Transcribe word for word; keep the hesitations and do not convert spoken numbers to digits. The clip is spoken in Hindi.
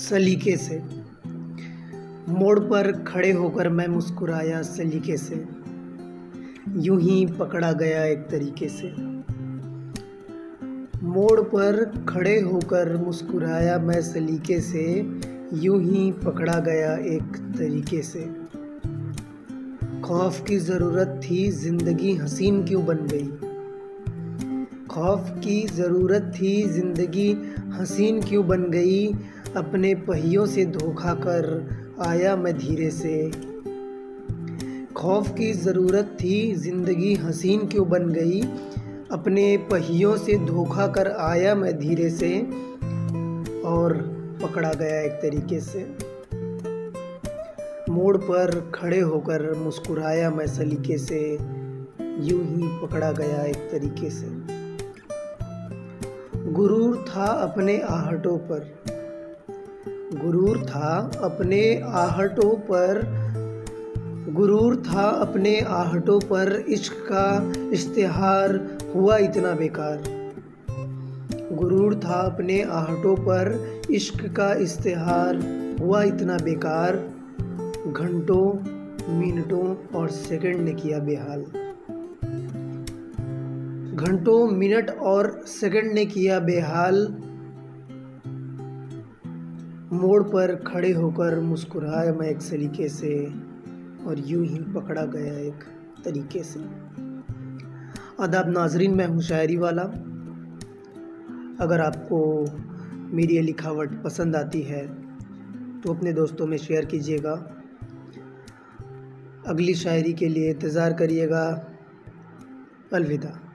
सलीके से। मोड़ पर खड़े होकर मैं मुस्कुराया सलीके से, यूं ही पकड़ा गया एक तरीके से। मोड़ पर खड़े होकर मुस्कुराया मैं सलीके से, यूं ही पकड़ा गया एक तरीके से। खौफ की ज़रूरत थी, ज़िंदगी हसीन क्यों बन गई। खौफ की ज़रूरत थी, ज़िंदगी हसीन क्यों बन गई। अपने पहियों से धोखा कर आया मैं धीरे से। खौफ की ज़रूरत थी, ज़िंदगी हसीन क्यों बन गई। अपने पहियों से धोखा कर आया मैं धीरे से, और पकड़ा गया एक तरीके से। मोड़ पर खड़े होकर मुस्कुराया मैं सलीके से, यूं ही पकड़ा गया एक तरीके से। गुरूर था अपने आहटों पर, गुरूर था अपने आहटों पर, गुरूर था अपने आहटों पर। इश्क का इश्तिहार हुआ इतना बेकार। गुरूर था अपने आहटों पर, इश्क का इश्तिहार हुआ इतना बेकार। घंटों, मिनटों और सेकंड ने किया बेहाल। घंटों, मिनट और सेकंड ने किया बेहाल। मोड़ पर खड़े होकर मुस्कुराया मैं एक सलीके से, और यूं ही पकड़ा गया एक तरीके से। आदाब नाजरीन, मैं हूँ शायरी वाला। अगर आपको मेरी लिखावट पसंद आती है तो अपने दोस्तों में शेयर कीजिएगा। अगली शायरी के लिए इंतज़ार करिएगा। अलविदा।